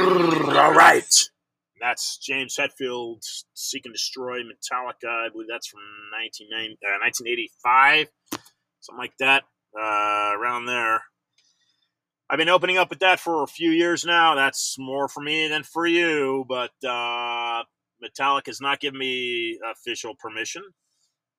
All right. That's James Hetfield, Seek and Destroy, Metallica. I believe that's from 1985, something like that, around there. I've been opening up with that for a few years now. That's more for me than for you, but Metallica has not given me official permission.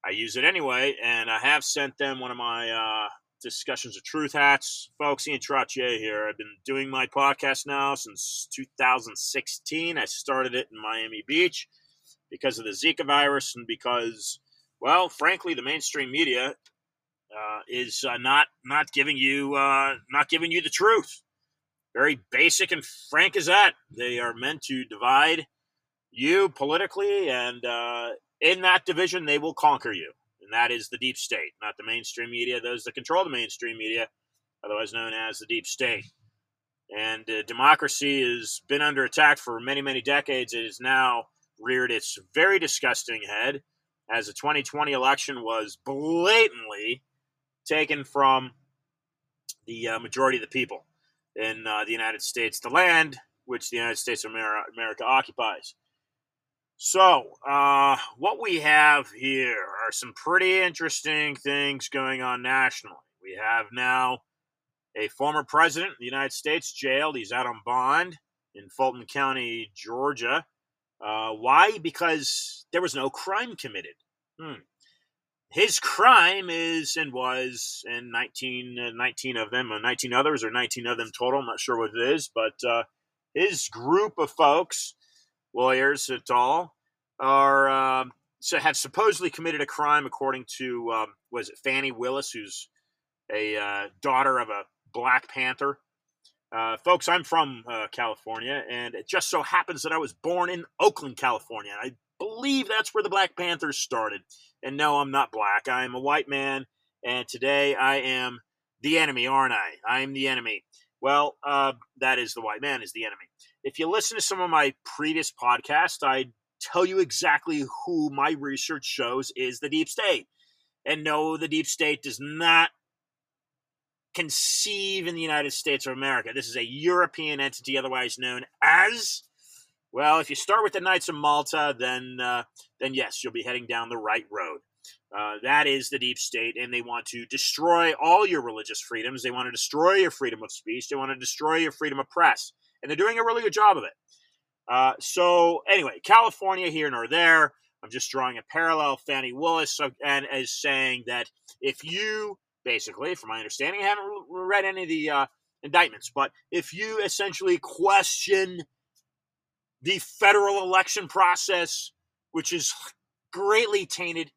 I use it anyway, and I have sent them one of my Discussions of Truth hats. Folks, Ian Trottier here. I've been doing my podcast now since 2016. I started it in Miami Beach because of the Zika virus and because, well, frankly, the mainstream media is not giving you the truth. Very basic and frank as that. They are meant to divide you politically, and in that division, they will conquer you. And that is the deep state, not the mainstream media. Those that control the mainstream media, otherwise known as the deep state. And democracy has been under attack for many, many decades. It has now reared its very disgusting head, as the 2020 election was blatantly taken from the majority of the people in the United States, the land which the United States of America occupies. So, what we have here are some pretty interesting things going on nationally. We have now a former president of the United States jailed. He's out on bond in Fulton County, Georgia. Why? Because there was no crime committed. His crime is and was, and 19 of them total, I'm not sure what it is, but his group of folks, lawyers at all, are so have supposedly committed a crime, according to Fanny Willis, who's a daughter of a Black Panther. Folks, I'm from California, and it just so happens that I was born in Oakland, California. I believe that's where the Black Panthers started. And no, I'm not black. I am a white man, and today I am the enemy, aren't I? I am the enemy. Well, that is the white man is the enemy. If you listen to some of my previous podcasts, I tell you exactly who my research shows is the deep state. And no, the deep state does not conceive in the United States of America. This is a European entity, otherwise known as, well, if you start with the Knights of Malta, then yes, you'll be heading down the right road. That is the deep state, and they want to destroy all your religious freedoms. They want to destroy your freedom of speech. They want to destroy your freedom of press, and they're doing a really good job of it. So anyway, California here nor there. I'm just drawing a parallel. Fannie Willis and is saying that if you, basically, from my understanding, I haven't read any of the indictments, but if you essentially question the federal election process, which is greatly tainted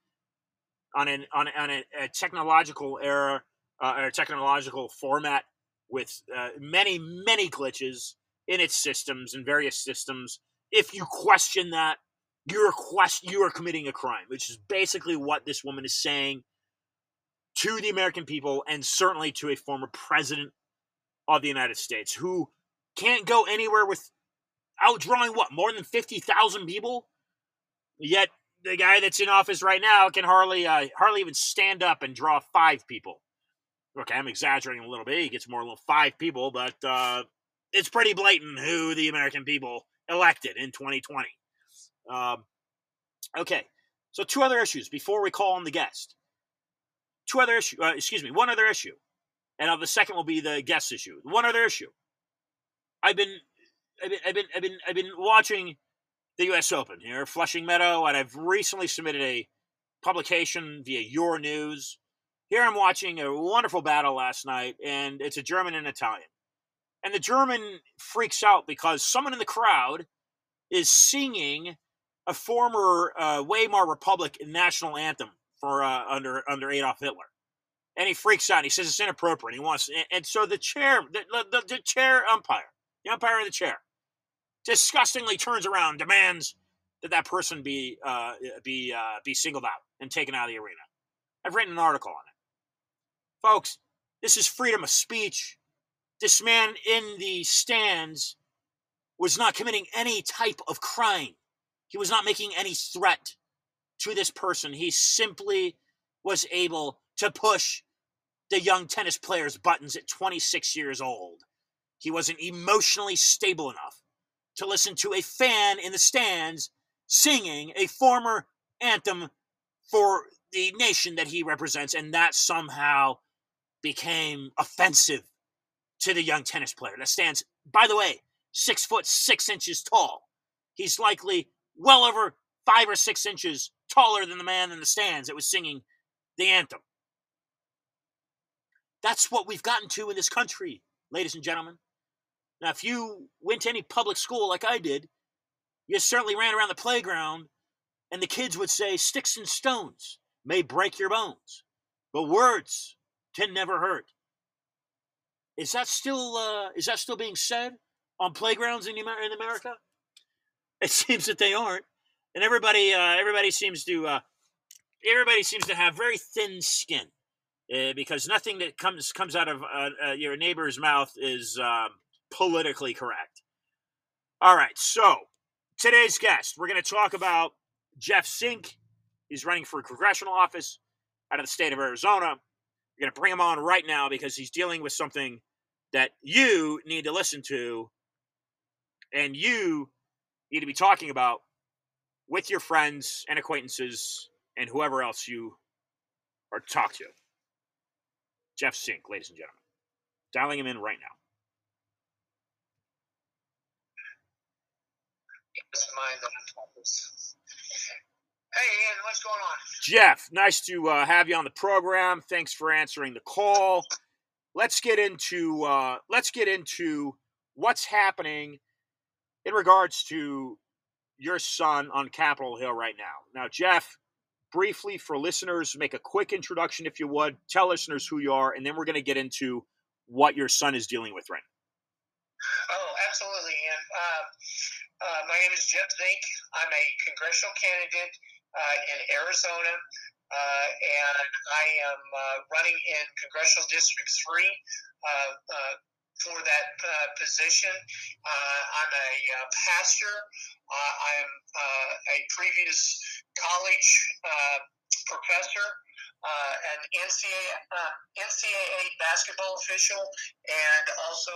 on a technological era or technological format with many, many glitches in its systems and various systems. If you question that, you are committing a crime, which is basically what this woman is saying to the American people and certainly to a former president of the United States who can't go anywhere without drawing, more than 50,000 people? Yet the guy that's in office right now can hardly even stand up and draw 5 people. Okay, I'm exaggerating a little bit. He gets more than 5 people, but it's pretty blatant who the American people elected in 2020. Okay, so 2 other issues before we call on the guest. 2 other issues, one other issue. And the second will be the guest issue. 1 other issue. I've been watching the U.S. Open here, Flushing Meadow, and I've recently submitted a publication via Your News. Here I'm watching a wonderful battle last night, and it's a German and Italian. And the German freaks out because someone in the crowd is singing a former Weimar Republic national anthem for under Adolf Hitler. And he freaks out. He says it's inappropriate. And so the umpire in the chair, disgustingly turns around, demands that person be singled out and taken out of the arena. I've written an article on it. Folks, this is freedom of speech. This man in the stands was not committing any type of crime. He was not making any threat to this person. He simply was able to push the young tennis player's buttons at 26 years old. He wasn't emotionally stable enough. to listen to a fan in the stands singing a former anthem for the nation that he represents, and that somehow became offensive to the young tennis player. That stands, by the way, 6 foot 6 inches tall. He's likely well over 5 or 6 inches taller than the man in the stands that was singing the anthem. That's what we've gotten to in this country, ladies and gentlemen. Now, if you went to any public school like I did, you certainly ran around the playground, and the kids would say, sticks and stones may break your bones, but words can never hurt. Is that still being said on playgrounds in America? It seems that they aren't, and everybody seems to have very thin skin. Because nothing that comes out of your neighbor's mouth is politically correct. All right, so today's guest, we're going to talk about Jeff Zink. He's running for congressional office out of the state of Arizona. We're going to bring him on right now because he's dealing with something that you need to listen to and you need to be talking about with your friends and acquaintances and whoever else you are to talk to. Jeff Zink, ladies and gentlemen. Dialing him in right now. Hey, Ian, what's going on? Jeff, nice to have you on the program. Thanks for answering the call. Let's get into what's happening in regards to your son on Capitol Hill right now. Now, Jeff, briefly, for listeners, make a quick introduction, if you would. Tell listeners who you are, and then we're going to get into what your son is dealing with right now. Oh, absolutely, Ian. My name is Jeff Zink. I'm a congressional candidate in Arizona, and I am running in Congressional District 3 for that position. I'm a pastor. I am a previous college professor, an NCAA basketball official, and also,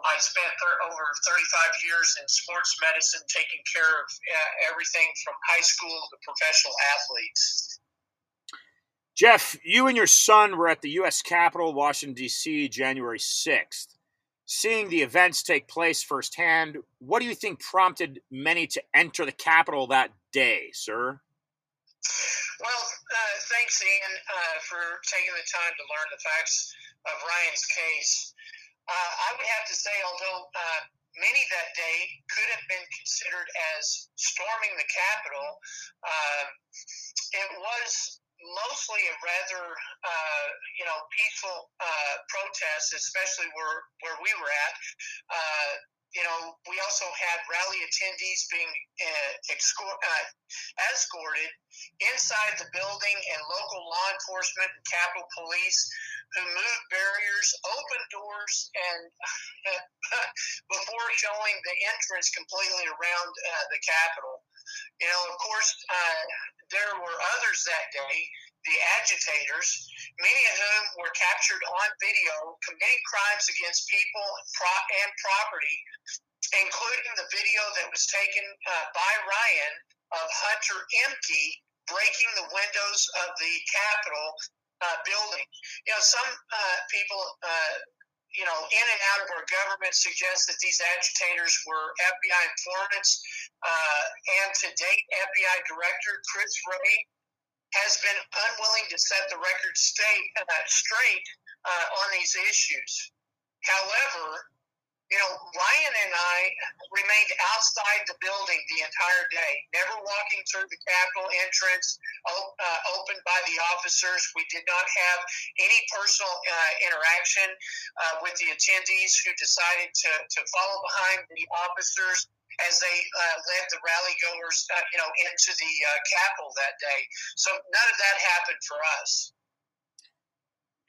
I spent over 35 years in sports medicine taking care of everything from high school to professional athletes. Jeff, you and your son were at the U.S. Capitol, Washington, D.C., January 6th. Seeing the events take place firsthand, what do you think prompted many to enter the Capitol that day, sir? Well, thanks, Ian, for taking the time to learn the facts of Ryan's case. I would have to say, although many that day could have been considered as storming the Capitol, it was mostly a rather, peaceful protest, especially where we were at. We also had rally attendees being escorted inside the building, and local law enforcement and Capitol Police who moved barriers, opened doors, and before showing the entrance completely around the Capitol. Of course, there were others that day, the agitators, many of whom were captured on video committing crimes against people and property, including the video that was taken by Ryan of Hunter Emke breaking the windows of the Capitol building. Some people in and out of our government suggests that these agitators were FBI informants, and to date, FBI Director Chris Wray has been unwilling to set the record straight on these issues. However, Ryan and I remained outside the building the entire day, never walking through the Capitol entrance opened by the officers. We did not have any personal interaction with the attendees who decided to follow behind the officers as they led the rally-goers into the Capitol that day. So none of that happened for us.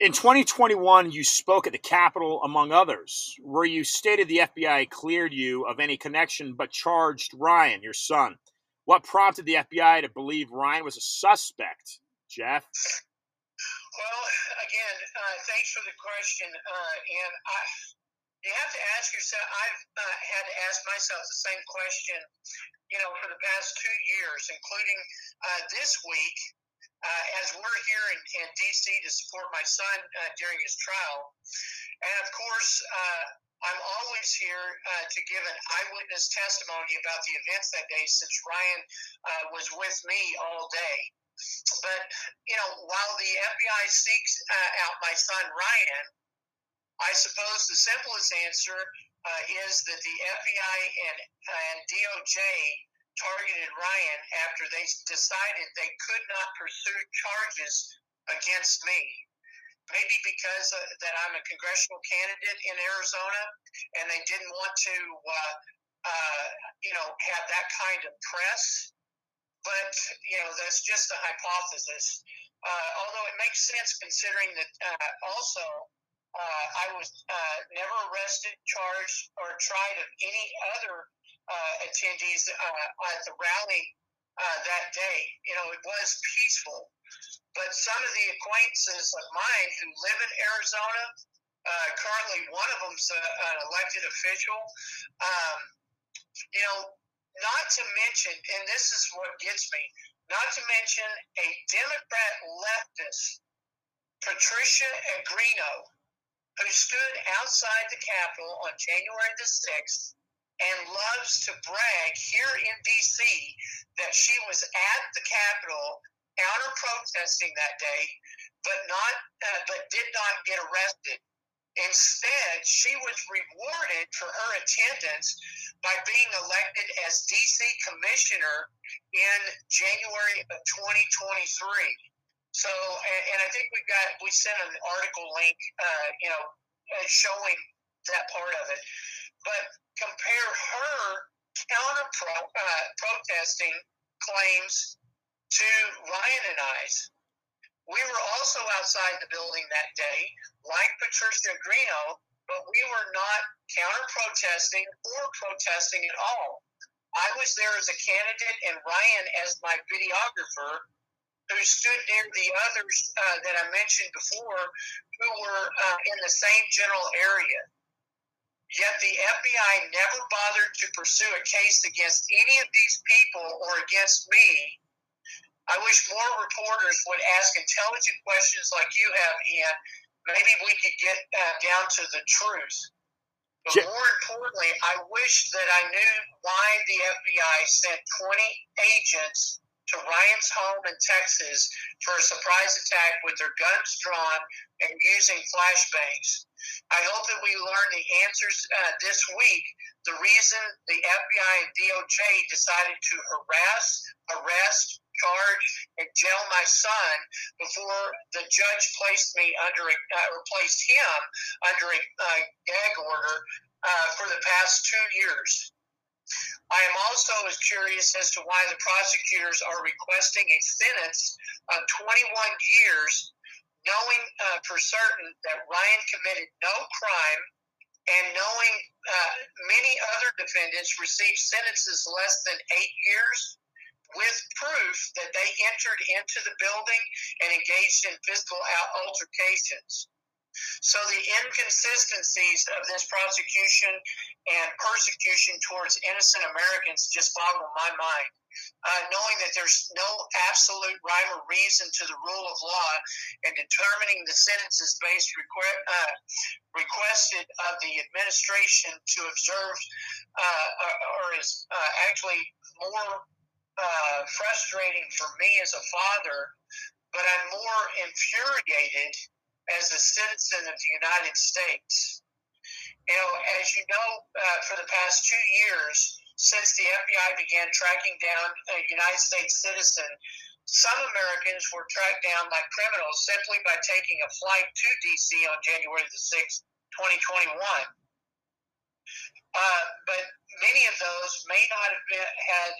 In 2021, you spoke at the Capitol, among others, where you stated the FBI cleared you of any connection but charged Ryan, your son. What prompted the FBI to believe Ryan was a suspect, Jeff? Well, again, thanks for the question, Ian. you have to ask yourself, I've had to ask myself the same question, for the past 2 years, including this week, as we're here in D.C. to support my son during his trial. And, of course, I'm always here to give an eyewitness testimony about the events that day, since Ryan was with me all day. But, while the FBI seeks out my son Ryan, I suppose the simplest answer is that the FBI and DOJ targeted Ryan after they decided they could not pursue charges against me. Maybe because that I'm a congressional candidate in Arizona, and they didn't want to, have that kind of press. But, that's just a hypothesis, although it makes sense considering that I was never arrested, charged, or tried of any other attendees at the rally that day. It was peaceful. But some of the acquaintances of mine who live in Arizona, currently one of them's an elected official, not to mention, and this is what gets me, not to mention a Democrat leftist, Patricia Agrino, who stood outside the Capitol on January the 6th and loves to brag here in D.C. that she was at the Capitol counter-protesting that day, but did not get arrested. Instead, she was rewarded for her attendance by being elected as D.C. Commissioner in January of 2023. So, and I think we sent an article link, showing that part of it. But compare her counter-protesting claims to Ryan and I's. We were also outside the building that day, like Patricia Agrino, but we were not counter-protesting or protesting at all. I was there as a candidate and Ryan as my videographer, who stood near the others that I mentioned before, who were in the same general area. Yet the FBI never bothered to pursue a case against any of these people or against me. I wish more reporters would ask intelligent questions like you have, Ian. Maybe we could get down to the truth. But more importantly, I wish that I knew why the FBI sent 20 agents to Ryan's home in Texas for a surprise attack with their guns drawn and using flashbangs. I hope that we learn the answers this week. The reason the FBI and DOJ decided to arrest, charge, and jail my son before the judge placed me placed him under a gag order for the past 2 years. I am also as curious as to why the prosecutors are requesting a sentence of 21 years, knowing for certain that Ryan committed no crime, and knowing many other defendants received sentences less than 8 years, with proof that they entered into the building and engaged in physical altercations. So the inconsistencies of this prosecution and persecution towards innocent Americans just boggle my mind. Knowing that there's no absolute rhyme or reason to the rule of law and determining the sentences based requested of the administration to observe is actually more frustrating for me as a father, but I'm more infuriated as a citizen of the United States. As you know, for the past 2 years, since the FBI began tracking down a United States citizen, some Americans were tracked down like criminals simply by taking a flight to D.C. on January the 6th, 2021. But many of those may not have had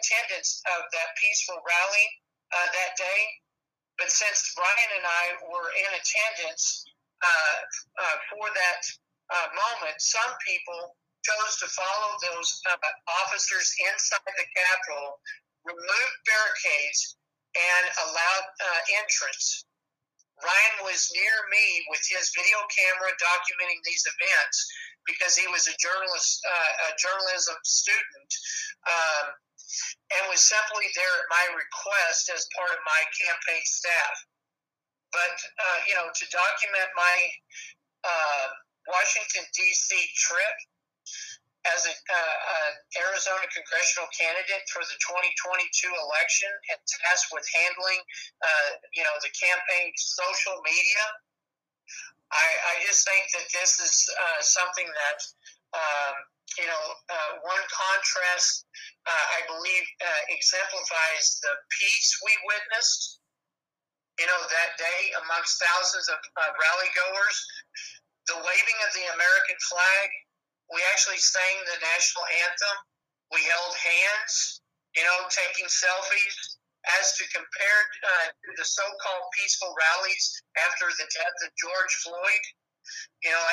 attendance of that peaceful rally that day. But since Brian and I were in attendance for that moment, some people chose to follow those officers inside the Capitol, removed barricades, and allowed entrance. Ryan was near me with his video camera documenting these events, because he was a journalism student, and was simply there at my request as part of my campaign staff. But, to document my Washington, D.C. trip as an Arizona congressional candidate for the 2022 election and tasked with handling, the campaign's social media, I just think that this is something that, one contrast, I believe, exemplifies the peace we witnessed, that day amongst thousands of rally-goers, the waving of the American flag. We actually sang the national anthem. We held hands, taking selfies. As to compared to the so-called peaceful rallies after the death of George Floyd,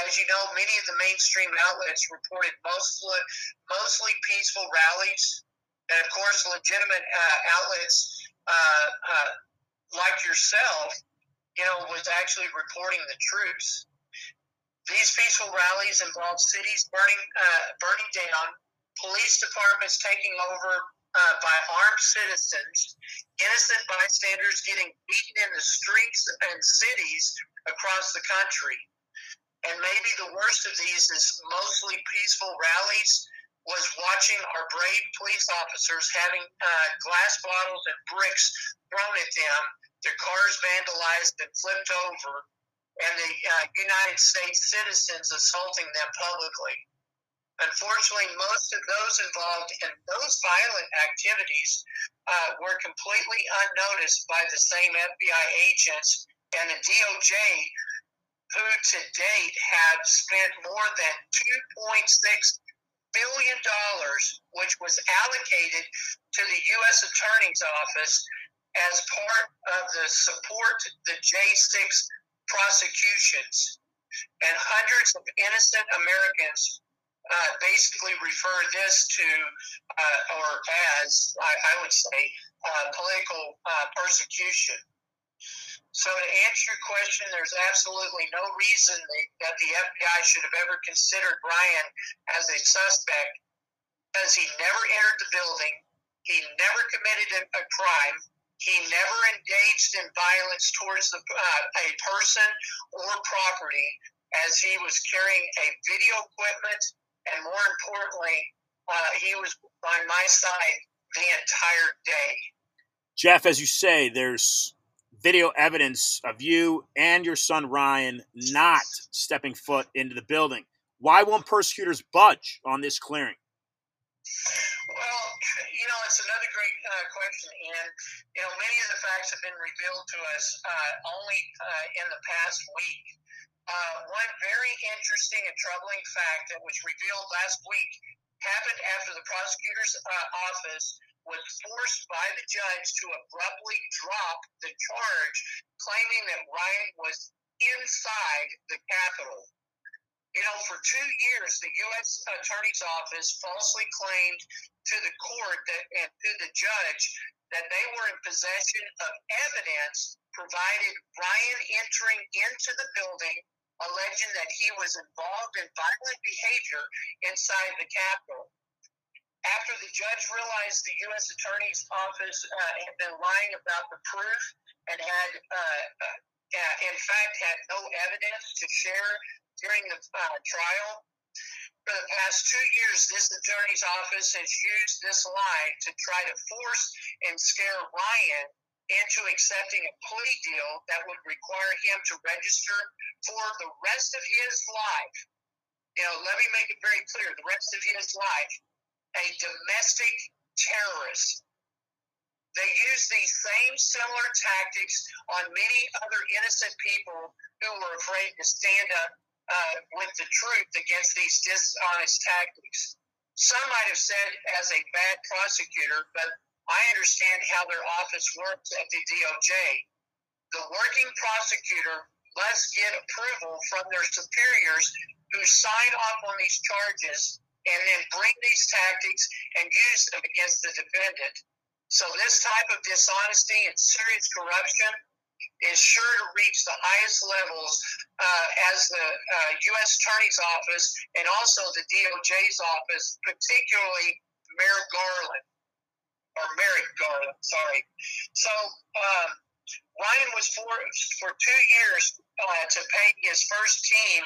as you know, many of the mainstream outlets reported mostly peaceful rallies, and of course, legitimate outlets like yourself, was actually reporting the truth. These peaceful rallies involved cities burning down, police departments taking over by armed citizens, innocent bystanders getting beaten in the streets and cities across the country. And maybe the worst of these is mostly peaceful rallies was watching our brave police officers having glass bottles and bricks thrown at them, their cars vandalized and flipped over, and the United States citizens assaulting them publicly. Unfortunately, most of those involved in those violent activities were completely unnoticed by the same FBI agents and the DOJ, who to date have spent more than $2.6 billion, which was allocated to the U.S. Attorney's Office as part of the support the J6 prosecutions, and hundreds of innocent Americans basically refer this to or as I would say political persecution. So to answer your question, there's absolutely no reason that the FBI should have ever considered Ryan as a suspect, as he never entered the building, he never committed a crime. He never engaged in violence towards a person or property, as he was carrying a video equipment, and more importantly, he was by my side the entire day. Jeff, as you say, there's video evidence of you and your son Ryan not stepping foot into the building. Why won't prosecutors budge on this clearing? Well, it's another great question, Ian. Many of the facts have been revealed to us only in the past week. One very interesting and troubling fact that was revealed last week happened after the prosecutor's office was forced by the judge to abruptly drop the charge, claiming that Ryan was inside the Capitol. For 2 years, the U.S. Attorney's Office falsely claimed to the court and to the judge that they were in possession of evidence provided Ryan entering into the building, alleging that he was involved in violent behavior inside the Capitol. After the judge realized the U.S. Attorney's Office had been lying about the proof and had, in fact, had no evidence to share during the trial, for the past 2 years, this attorney's office has used this lie to try to force and scare Ryan into accepting a plea deal that would require him to register for the rest of his life. Let me make it very clear, the rest of his life, a domestic terrorist. They use these same similar tactics on many other innocent people who were afraid to stand up with the truth against these dishonest tactics. Some might have said as a bad prosecutor, but I understand how their office works at the DOJ. The working prosecutor must get approval from their superiors who sign off on these charges and then bring these tactics and use them against the defendant. So this type of dishonesty and serious corruption is sure to reach the highest levels as the U.S. Attorney's Office and also the DOJ's office, particularly Merrick Garland. So Ryan was for 2 years to pay his first team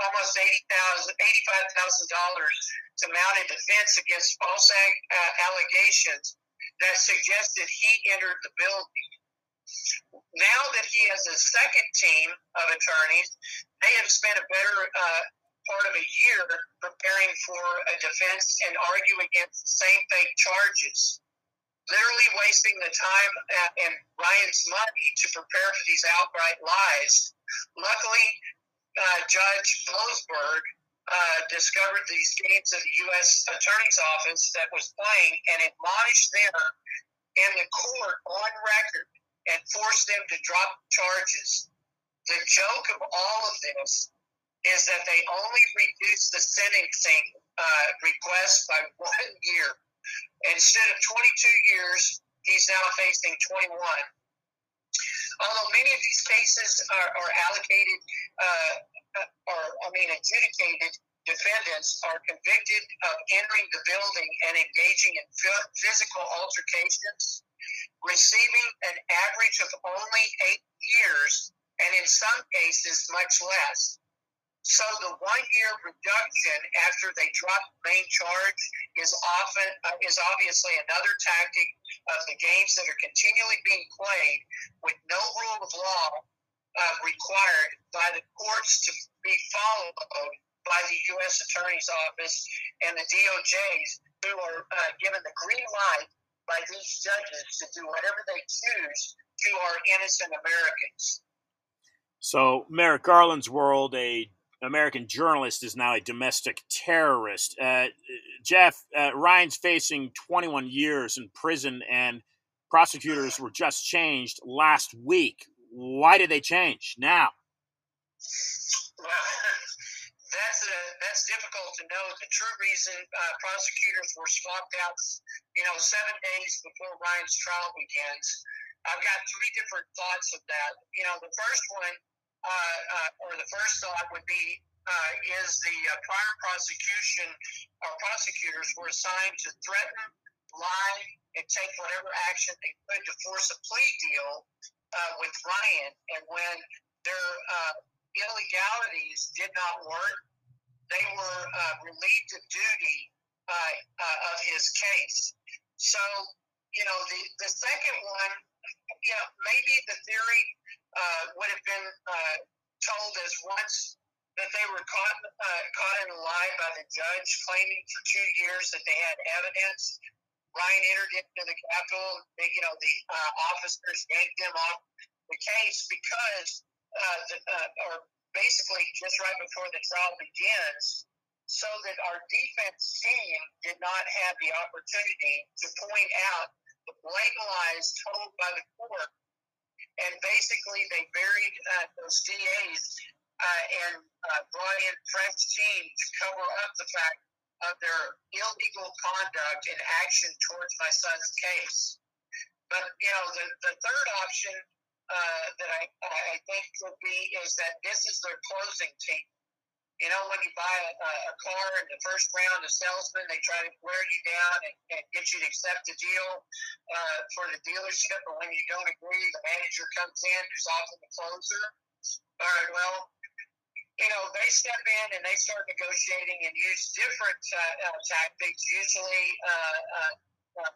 almost $85,000 to mount a defense against false allegations that suggested he entered the building. Now that he has a second team of attorneys, they have spent a better part of a year preparing for a defense and argue against the same fake charges, literally wasting the time and Ryan's money to prepare for these outright lies. Luckily, Judge Bloomberg discovered these games of the U.S. Attorney's Office that was playing and admonished them in the court on record and forced them to drop charges. The joke of all of this is that they only reduced the sentencing request by 1 year. Instead of 22 years, he's now facing 21. Although many of these cases are allocated, adjudicated, defendants are convicted of entering the building and engaging in physical altercations, receiving an average of only 8 years, and in some cases, much less. So the 1 year reduction after they drop the main charge is obviously another tactic of the games that are continually being played with no rule of law required by the courts to be followed by the U.S. Attorney's Office and the DOJs, who are given the green light by these judges to do whatever they choose to our innocent Americans. So Merrick Garland's world, a American journalist is now a domestic terrorist. Jeff, Ryan's facing 21 years in prison, and prosecutors were just changed last week. Why did they change now? Well, that's difficult to know. The true reason prosecutors were swapped out, 7 days before Ryan's trial begins. I've got three different thoughts of that. The first one, the first thought would be, is the prior prosecution or prosecutors were assigned to threaten, lie, and take whatever action they could to force a plea deal with Ryan. And when their illegalities did not work, they were relieved of duty of his case. So, the second one, maybe the theory would have been told as once that they were caught in a lie by the judge, claiming for 2 years that they had evidence. Ryan entered into the Capitol. The officers yanked them off the case because, basically, just right before the trial begins, so that our defense team did not have the opportunity to point out the blatant lies told by the court. And basically, they buried those DAs and brought in fresh team to cover up the fact of their illegal conduct and action towards my son's case. But, the third option that I think would be is that this is their closing team. When you buy a car in the first round, the salesman, they try to wear you down and get you to accept the deal for the dealership. But when you don't agree, the manager comes in, who's often the closer. All right, well, they step in and they start negotiating and use different tactics, usually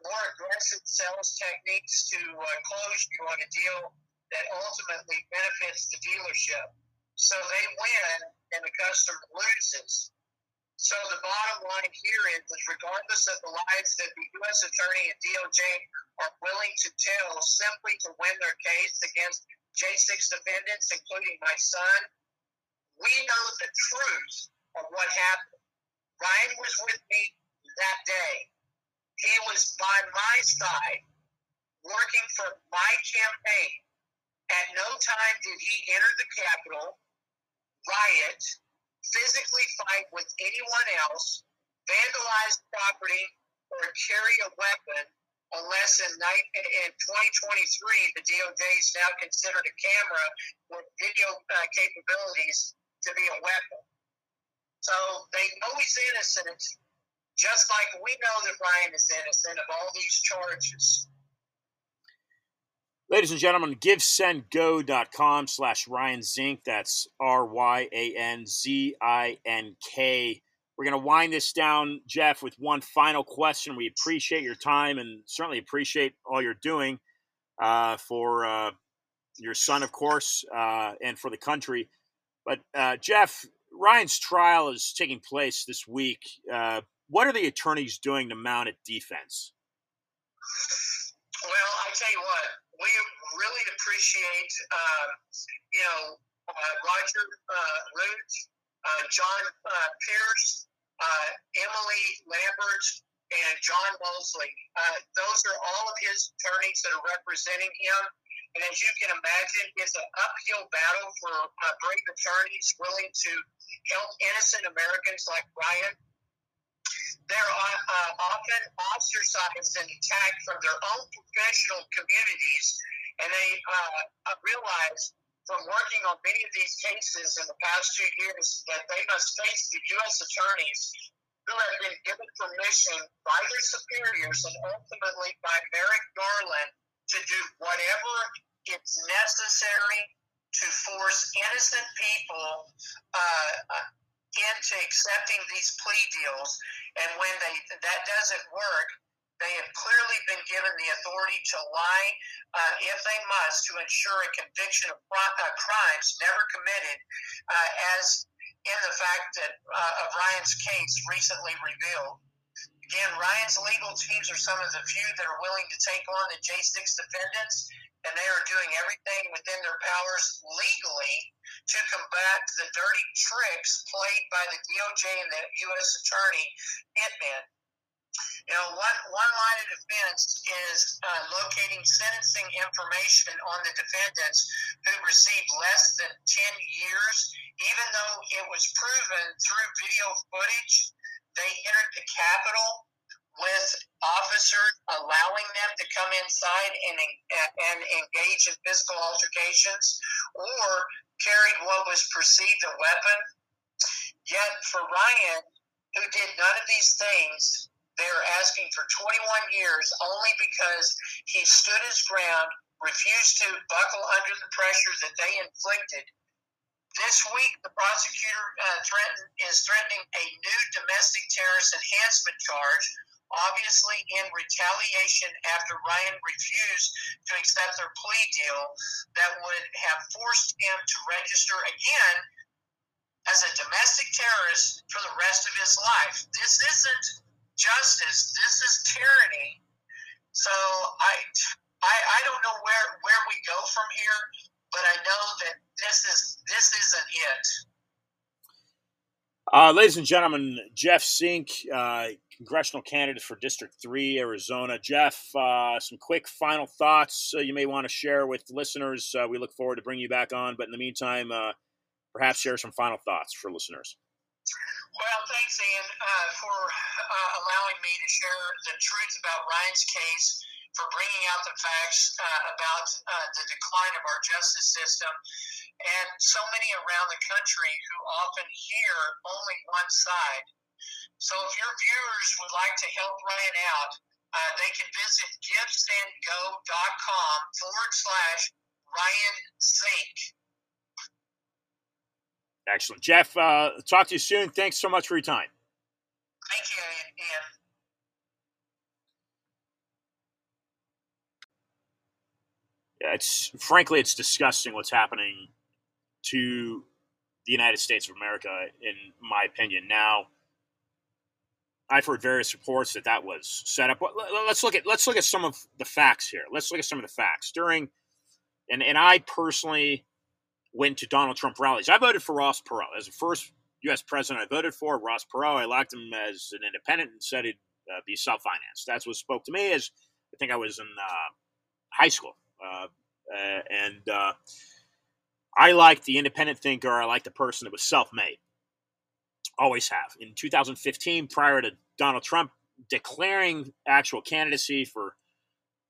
more aggressive sales techniques to close you on a deal that ultimately benefits the dealership. So they win and the customer loses. So the bottom line here is that regardless of the lies that the U.S. Attorney and DOJ are willing to tell simply to win their case against J6 defendants, including my son, we know the truth of what happened. Ryan was with me that day. He was by my side, working for my campaign. At no time did he enter the Capitol, riot, physically fight with anyone else, vandalize property, or carry a weapon unless in 2023 the DOJ is now considered a camera with video capabilities to be a weapon. So they know he's innocent, just like we know that Ryan is innocent of all these charges. Ladies and gentlemen, givesendgo.com/Ryan Zink. That's RyanZink. We're going to wind this down, Jeff, with one final question. We appreciate your time and certainly appreciate all you're doing for your son, of course, and for the country. But, Jeff, Ryan's trial is taking place this week. What are the attorneys doing to mount a defense? Well, I tell you what, we really appreciate, Roger Root, John Pierce, Emily Lambert, and John Mosley. Those are all of his attorneys that are representing him. And as you can imagine, it's an uphill battle for brave attorneys willing to help innocent Americans like Ryan. They're often ostracized and attacked from their own professional communities, and they realize from working on many of these cases in the past 2 years that they must face the U.S. attorneys who have been given permission by their superiors and ultimately by Merrick Garland to do whatever is necessary to force innocent people into accepting these plea deals. And when that doesn't work, they have clearly been given the authority to lie, if they must, to ensure a conviction of crimes never committed, as in the fact that of Ryan's case recently revealed. Again, Ryan's legal teams are some of the few that are willing to take on the J6 defendants, and they are doing everything within their powers legally to combat the dirty tricks played by the DOJ and the U.S. attorney hitman. You know, one line of defense is locating sentencing information on the defendants who received less than 10 years, even though it was proven through video footage they entered the Capitol with officers allowing them to come inside and engage in physical altercations or carried what was perceived a weapon. Yet for Ryan, who did none of these things, they're asking for 21 years only because he stood his ground, refused to buckle under the pressure that they inflicted. This week, the prosecutor is threatening a new domestic terrorist enhancement charge, obviously in retaliation after Ryan refused to accept their plea deal that would have forced him to register again as a domestic terrorist for the rest of his life. This isn't justice. This is tyranny. So I don't know where we go from here, but I know that this isn't it. Ladies and gentlemen, Jeff Zink, congressional candidate for District 3, Arizona. Jeff, some quick final thoughts you may want to share with listeners. We look forward to bringing you back on, but in the meantime, perhaps share some final thoughts for listeners. Well, thanks, Ian, for allowing me to share the truth about Ryan's case, for bringing out the facts about the decline of our justice system, and so many around the country who often hear only one side. So if your viewers would like to help Ryan out, they can visit givesandgo.com/Ryan Zink. Excellent. Jeff, talk to you soon. Thanks so much for your time. Thank you, Ian. Yeah, frankly, it's disgusting what's happening to the United States of America, in my opinion. Now, I've heard various reports that was set up. Let's look at some of the facts here. Let's look at some of the facts. And I personally went to Donald Trump rallies. I voted for Ross Perot. As the first U.S. president I voted for, Ross Perot, I liked him as an independent and said he'd be self-financed. That's what spoke to me as I think I was in high school. And I liked the independent thinker. I liked the person that was self-made. Always have. In 2015, prior to Donald Trump declaring actual candidacy for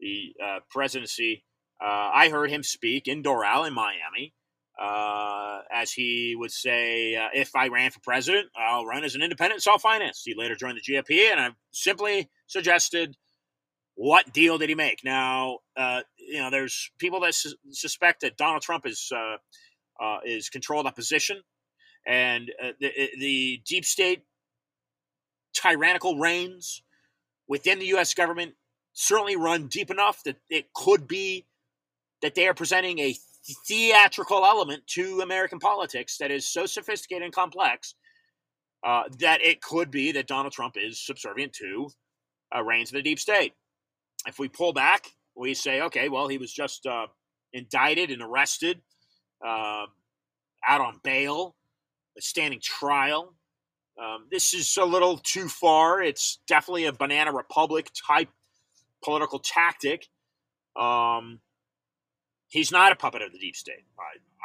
the presidency. I heard him speak in Doral in Miami, as he would say, if I ran for president, I'll run as an independent and self-financed. He later joined the GOP, and I've simply suggested, what deal did he make? Now, there's people that suspect that Donald Trump is controlled opposition, and the deep state tyrannical reins within the U.S. government certainly run deep enough that it could be that they are presenting a theatrical element to American politics that is so sophisticated and complex that it could be that Donald Trump is subservient to reins of the deep state. If we pull back, we say, okay, well, he was just indicted and arrested, out on bail, standing trial. This is a little too far. It's definitely a banana republic type political tactic. He's not a puppet of the deep state.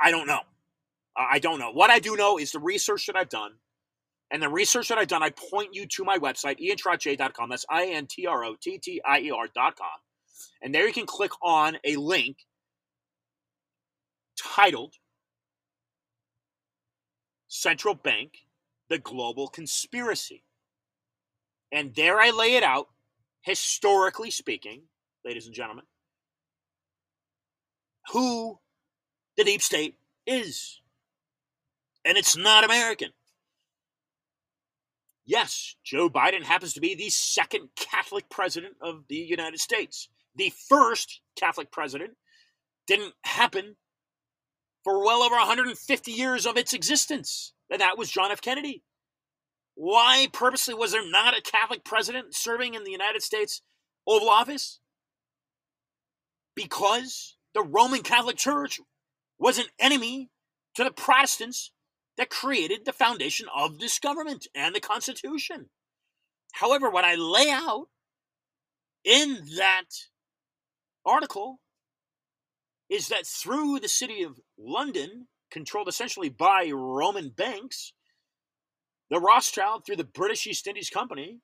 I don't know. I don't know. What I do know is the research that I've done. And the research that I've done, I point you to my website, iantrottier.com. That's INTROTTIER.com. And there you can click on a link titled Central Bank, the Global Conspiracy. And there I lay it out, historically speaking, ladies and gentlemen, who the deep state is. And it's not American. Yes, Joe Biden happens to be the second Catholic president of the United States. The first Catholic president didn't happen for well over 150 years of its existence. And that was John F. Kennedy. Why purposely was there not a Catholic president serving in the United States Oval Office? Because the Roman Catholic Church was an enemy to the Protestants that created the foundation of this government and the Constitution. However, what I lay out in that article is that through the city of London, controlled essentially by Roman banks, the Rothschild, through the British East Indies Company,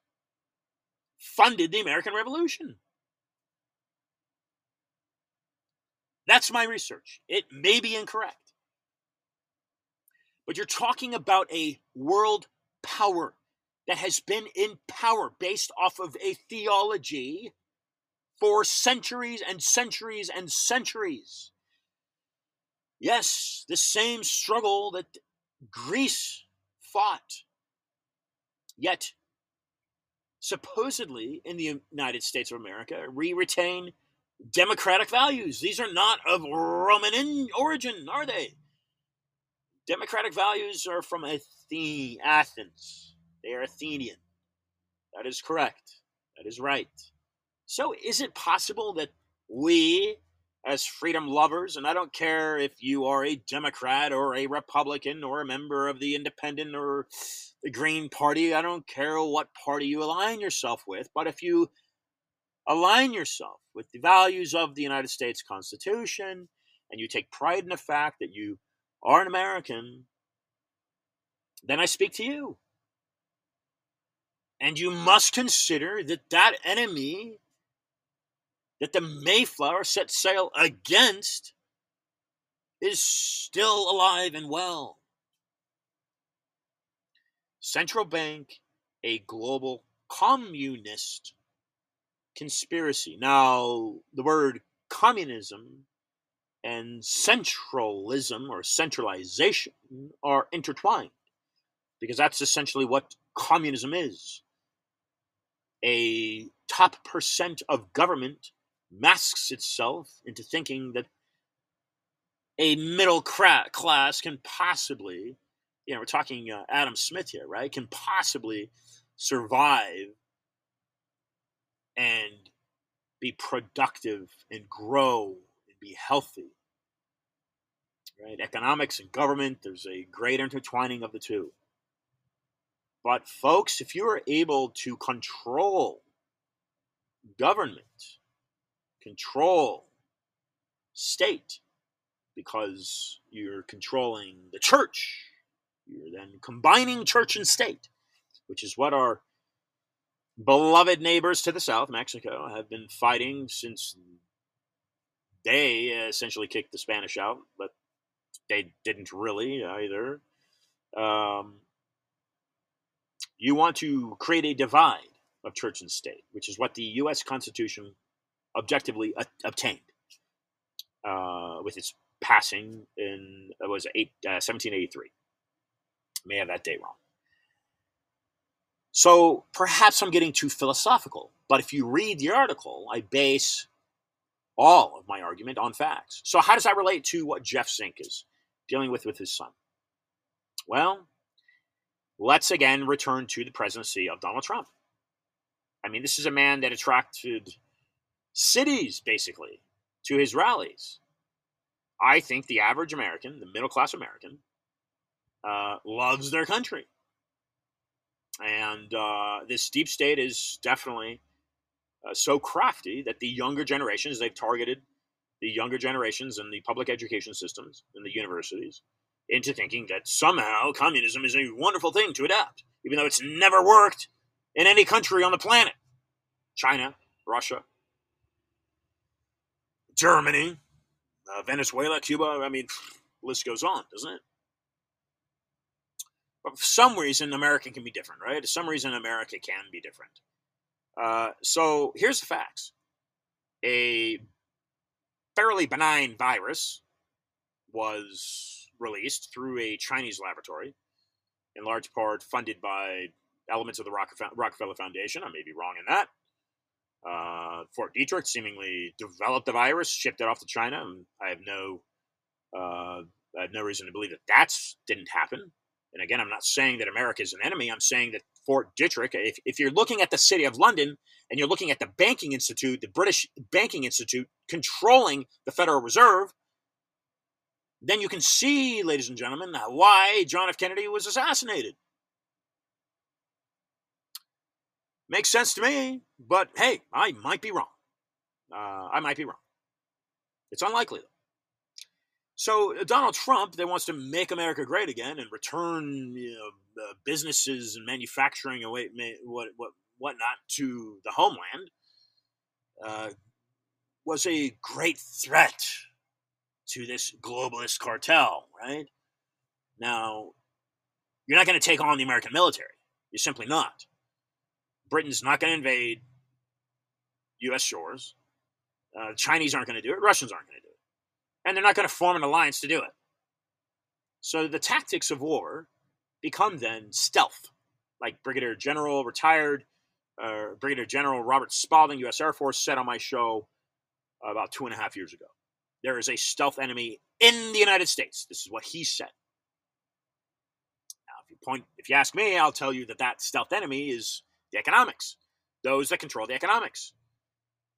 funded the American Revolution. That's my research. It may be incorrect. But you're talking about a world power that has been in power based off of a theology for centuries and centuries and centuries. Yes, the same struggle that Greece fought. Yet, supposedly in the United States of America, we retain democratic values. These are not of Roman origin, are they? Democratic values are from Athens. They are Athenian. That is correct. That is right. So is it possible that we, as freedom lovers, and I don't care if you are a Democrat or a Republican or a member of the Independent or the Green Party, I don't care what party you align yourself with, but if you align yourself with the values of the United States Constitution and you take pride in the fact that you are an American, then I speak to you. And you must consider that that enemy that the Mayflower set sail against is still alive and well. Central Bank, a global communist conspiracy. Now, the word communism and centralism or centralization are intertwined, because that's essentially what communism is. A top percent of government masks itself into thinking that a middle class can possibly, we're talking Adam Smith here, right? Can possibly survive and be productive and grow, be healthy, right? Economics and government, there's a great intertwining of the two. But folks, if you are able to control government, control state, because you're controlling the church, you're then combining church and state, which is what our beloved neighbors to the south, Mexico, have been fighting since they essentially kicked the Spanish out, but they didn't really either. You want to create a divide of church and state, which is what the U.S. Constitution objectively obtained with its passing in 1783. May have that date wrong. So perhaps I'm getting too philosophical, but if you read the article, I base all of my argument on facts. So how does that relate to what Jeff Zink is dealing with his son? Well, let's again return to the presidency of Donald Trump. I mean, this is a man that attracted cities, basically, to his rallies. I think the average American, the middle-class American, loves their country. And this deep state is definitely so crafty that the younger generations, they've targeted the younger generations in the public education systems, in the universities, into thinking that somehow communism is a wonderful thing to adapt, even though it's never worked in any country on the planet. China, Russia, Germany, Venezuela, Cuba, I mean, the list goes on, doesn't it? But for some reason, America can be different, right? For some reason, America can be different. So here's the facts. A fairly benign virus was released through a Chinese laboratory, in large part funded by elements of the Rockefeller Foundation. I may be wrong in that. Fort Detrick seemingly developed the virus, shipped it off to China, and I have no reason to believe that that didn't happen. And again, I'm not saying that America is an enemy. I'm saying that Fort Detrick, if you're looking at the city of London and you're looking at the banking institute, the British banking institute controlling the Federal Reserve, then you can see, ladies and gentlemen, why John F. Kennedy was assassinated. Makes sense to me, but hey, I might be wrong. It's unlikely, though. So Donald Trump, that wants to make America great again and return businesses and manufacturing away, whatnot to the homeland, was a great threat to this globalist cartel, right? Now, you're not going to take on the American military. You're simply not. Britain's not going to invade U.S. shores. The Chinese aren't going to do it. Russians aren't going to do it. And they're not going to form an alliance to do it. So the tactics of war become then stealth. Like Brigadier General Robert Spalding, U.S. Air Force, said on my show about 2.5 years ago. There is a stealth enemy in the United States. This is what he said. Now, if you ask me, I'll tell you that that stealth enemy is the economics. Those that control the economics.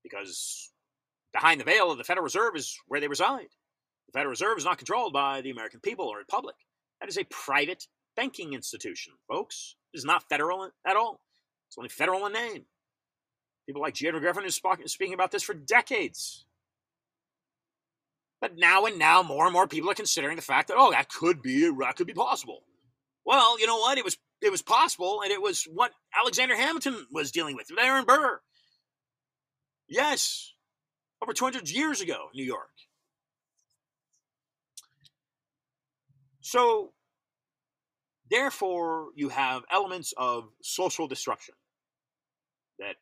Because behind the veil of the Federal Reserve is where they reside. The Federal Reserve is not controlled by the American people or the public. That is a private banking institution, folks. It is not federal at all. It's only federal in name. People like J. Edgar Griffin have been speaking about this for decades. But now more and more people are considering the fact that, oh, that could be possible. Well, you know what? It was possible, and it was what Alexander Hamilton was dealing with Aaron Burr. Yes, over 200 years ago, New York. So, therefore, you have elements of social disruption. That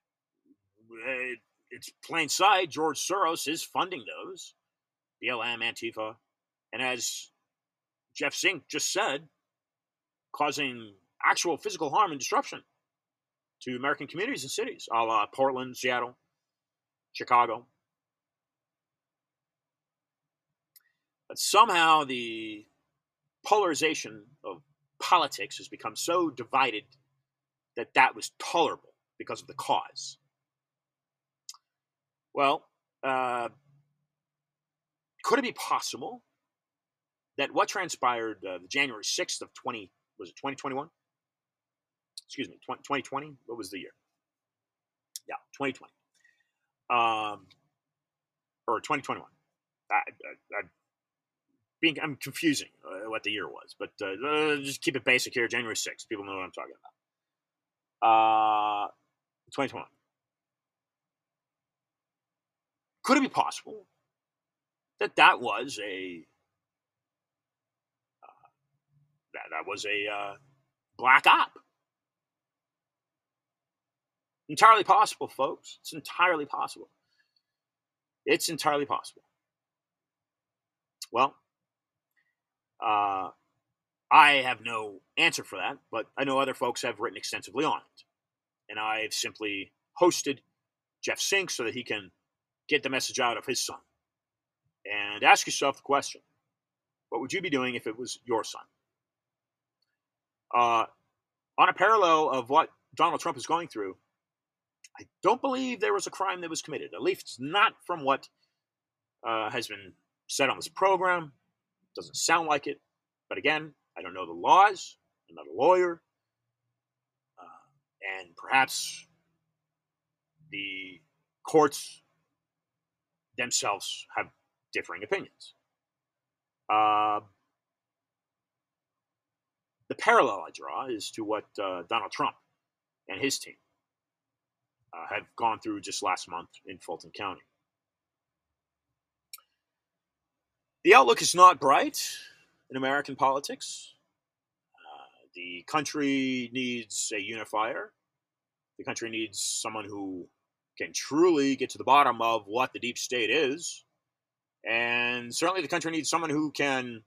it's plain sight. George Soros is funding those. BLM, Antifa, and as Jeff Zink just said, causing actual physical harm and disruption to American communities and cities, a la Portland, Seattle, Chicago. But somehow the polarization of politics has become so divided that that was tolerable because of the cause. Well, could it be possible that what transpired January 6th of 2020? What was the year? Yeah, 2020. Or 2021. I'm confusing what the year was, but just keep it basic here. January 6th. People know what I'm talking about. 2021. Could it be possible that that was a black op? Entirely possible, folks. It's entirely possible. It's entirely possible. Well, I have no answer for that, but I know other folks have written extensively on it. And I've simply hosted Jeff Zink so that he can get the message out of his son. And ask yourself the question, what would you be doing if it was your son? On a parallel of what Donald Trump is going through, I don't believe there was a crime that was committed, at least not from what has been said on this program. It doesn't sound like it. But again, I don't know the laws. I'm not a lawyer. And perhaps the courts themselves have differing opinions. The parallel I draw is to what Donald Trump and his team have gone through just last month in Fulton County. The outlook is not bright in American politics. The country needs a unifier. The country needs someone who can truly get to the bottom of what the deep state is. And certainly the country needs someone who can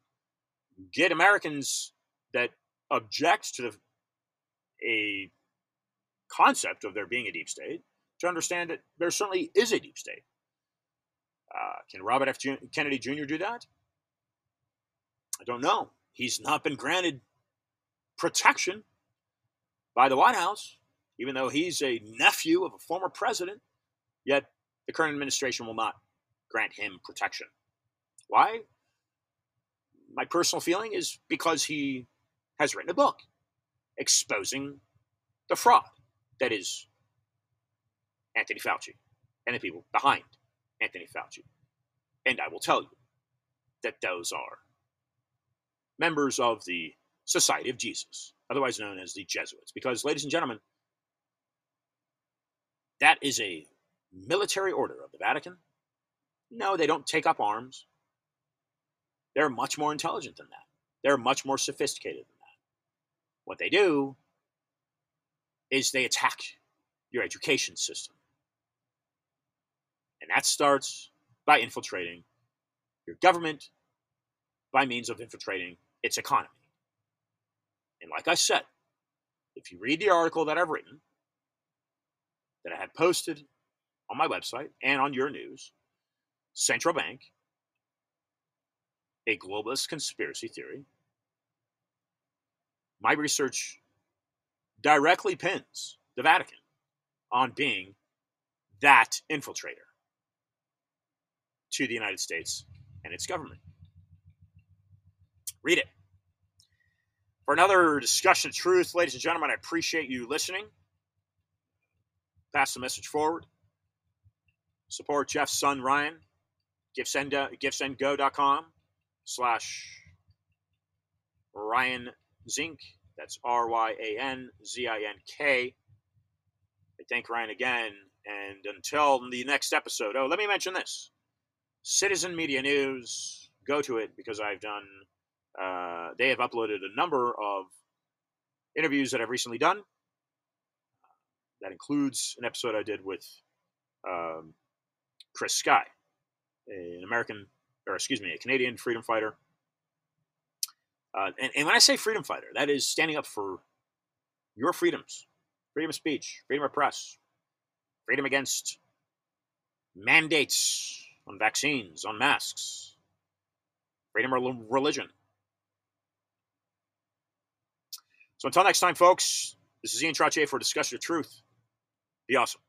get Americans that object to a concept of there being a deep state to understand that there certainly is a deep state. Can Robert F. Kennedy Jr. do that? I don't know. He's not been granted protection by the White House, even though he's a nephew of a former president, yet the current administration will not grant him protection. Why? My personal feeling is because he has written a book exposing the fraud that is Anthony Fauci and the people behind Anthony Fauci. And I will tell you that those are members of the Society of Jesus, otherwise known as the Jesuits. Because, ladies and gentlemen, that is a military order of the Vatican. No, they don't take up arms. They're much more intelligent than that. They're much more sophisticated than that. What they do is they attack your education system. And that starts by infiltrating your government by means of infiltrating its economy. And like I said, if you read the article that I've written, that I have posted on my website and on your news, Central Bank, a globalist conspiracy theory, my research directly pins the Vatican on being that infiltrator to the United States and its government. Read it. For another discussion of truth, ladies and gentlemen, I appreciate you listening. Pass the message forward. Support Jeff's son, Ryan. GiveSendGo.com/RyanZink. That's RyanZink. I thank Ryan again. And until the next episode, oh, let me mention this. Citizen Media News, go to it because I've done... they have uploaded a number of interviews that I've recently done. That includes an episode I did with Chris Sky, a Canadian freedom fighter. And when I say freedom fighter, that is standing up for your freedoms, freedom of speech, freedom of press, freedom against mandates on vaccines, on masks, freedom of religion. So until next time, folks, this is Ian Trottier for Discussion of Truth. Be awesome.